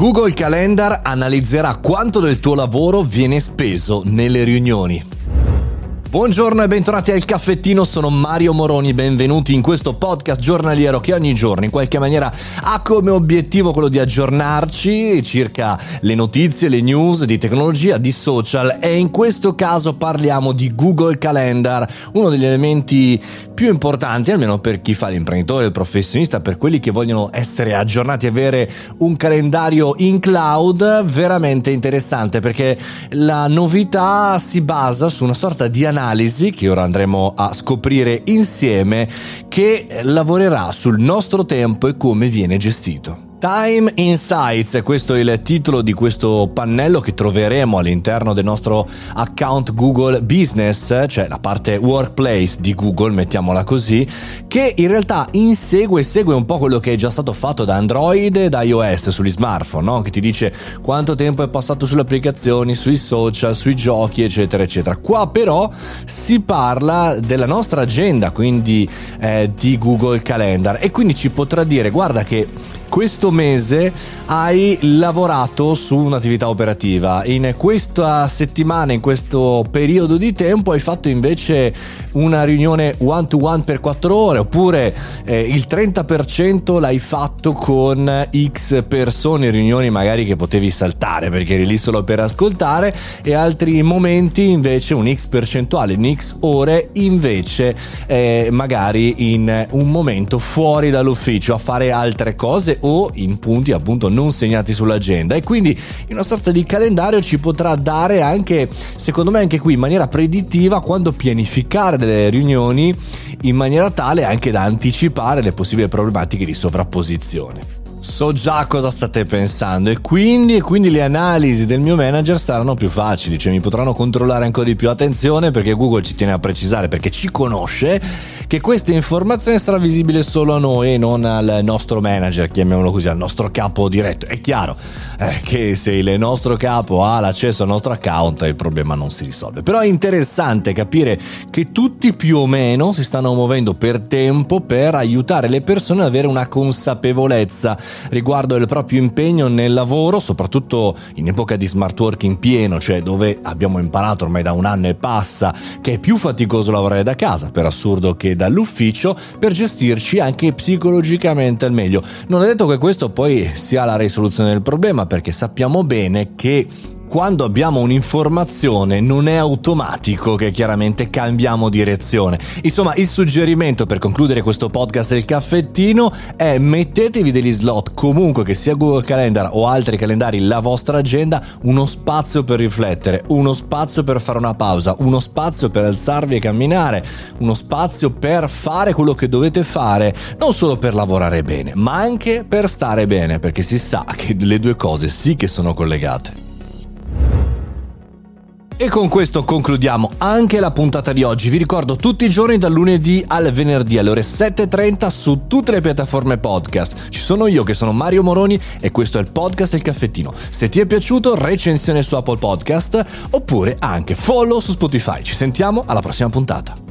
Google Calendar analizzerà quanto del tuo lavoro viene speso nelle riunioni. Buongiorno e bentornati al Caffettino, sono Mario Moroni, benvenuti in questo podcast giornaliero che ogni giorno in qualche maniera ha come obiettivo quello di aggiornarci circa le notizie, le news di tecnologia, di social, e in questo caso parliamo di Google Calendar, uno degli elementi più importanti almeno per chi fa l'imprenditore, il professionista, per quelli che vogliono essere aggiornati e avere un calendario in cloud. Veramente interessante perché la novità si basa su una sorta di analisi che ora andremo a scoprire insieme, che lavorerà sul nostro tempo e come viene gestito. Time Insights, questo è il titolo di questo pannello che troveremo all'interno del nostro account Google Business, cioè la parte workplace di Google, mettiamola così, che in realtà segue un po' quello che è già stato fatto da Android e da iOS sugli smartphone, no? Che ti dice quanto tempo è passato sulle applicazioni, sui social, sui giochi, eccetera, eccetera. Qua però si parla della nostra agenda, quindi di Google Calendar, e quindi ci potrà dire: guarda che questo mese hai lavorato su un'attività operativa, in questa settimana, in questo periodo di tempo hai fatto invece una riunione one to one per 4 ore, oppure il 30% l'hai fatto con X persone, riunioni magari che potevi saltare perché eri lì solo per ascoltare, e altri momenti invece un X percentuale, un X ore invece magari in un momento fuori dall'ufficio a fare altre cose o in punti appunto non segnati sull'agenda. E quindi in una sorta di calendario ci potrà dare anche, secondo me anche qui in maniera predittiva, quando pianificare delle riunioni in maniera tale anche da anticipare le possibili problematiche di sovrapposizione. So già cosa state pensando, e quindi le analisi del mio manager saranno più facili, cioè mi potranno controllare ancora di più. Attenzione, perché Google ci tiene a precisare, perché ci conosce, che questa informazione sarà visibile solo a noi e non al nostro manager, chiamiamolo così, al nostro capo diretto. È chiaro che se il nostro capo ha l'accesso al nostro account il problema non si risolve, però è interessante capire che tutti più o meno si stanno muovendo per tempo per aiutare le persone ad avere una consapevolezza riguardo il proprio impegno nel lavoro, soprattutto in epoca di smart working pieno, cioè dove abbiamo imparato ormai da 1 anno e passa che è più faticoso lavorare da casa, per assurdo, che dall'ufficio, per gestirci anche psicologicamente al meglio. Non è detto che questo poi sia la risoluzione del problema, perché sappiamo bene che quando abbiamo un'informazione non è automatico che chiaramente cambiamo direzione. Insomma, il suggerimento per concludere questo podcast del Caffettino è: mettetevi degli slot, comunque che sia Google Calendar o altri calendari, la vostra agenda, uno spazio per riflettere, uno spazio per fare una pausa, uno spazio per alzarvi e camminare, uno spazio per fare quello che dovete fare, non solo per lavorare bene, ma anche per stare bene, perché si sa che le due cose sì che sono collegate. E con questo concludiamo anche la puntata di oggi. Vi ricordo tutti i giorni dal lunedì al venerdì alle ore 7:30 su tutte le piattaforme podcast. Ci sono io che sono Mario Moroni e questo è il podcast Il Caffettino. Se ti è piaciuto, recensione su Apple Podcast oppure anche follow su Spotify. Ci sentiamo alla prossima puntata.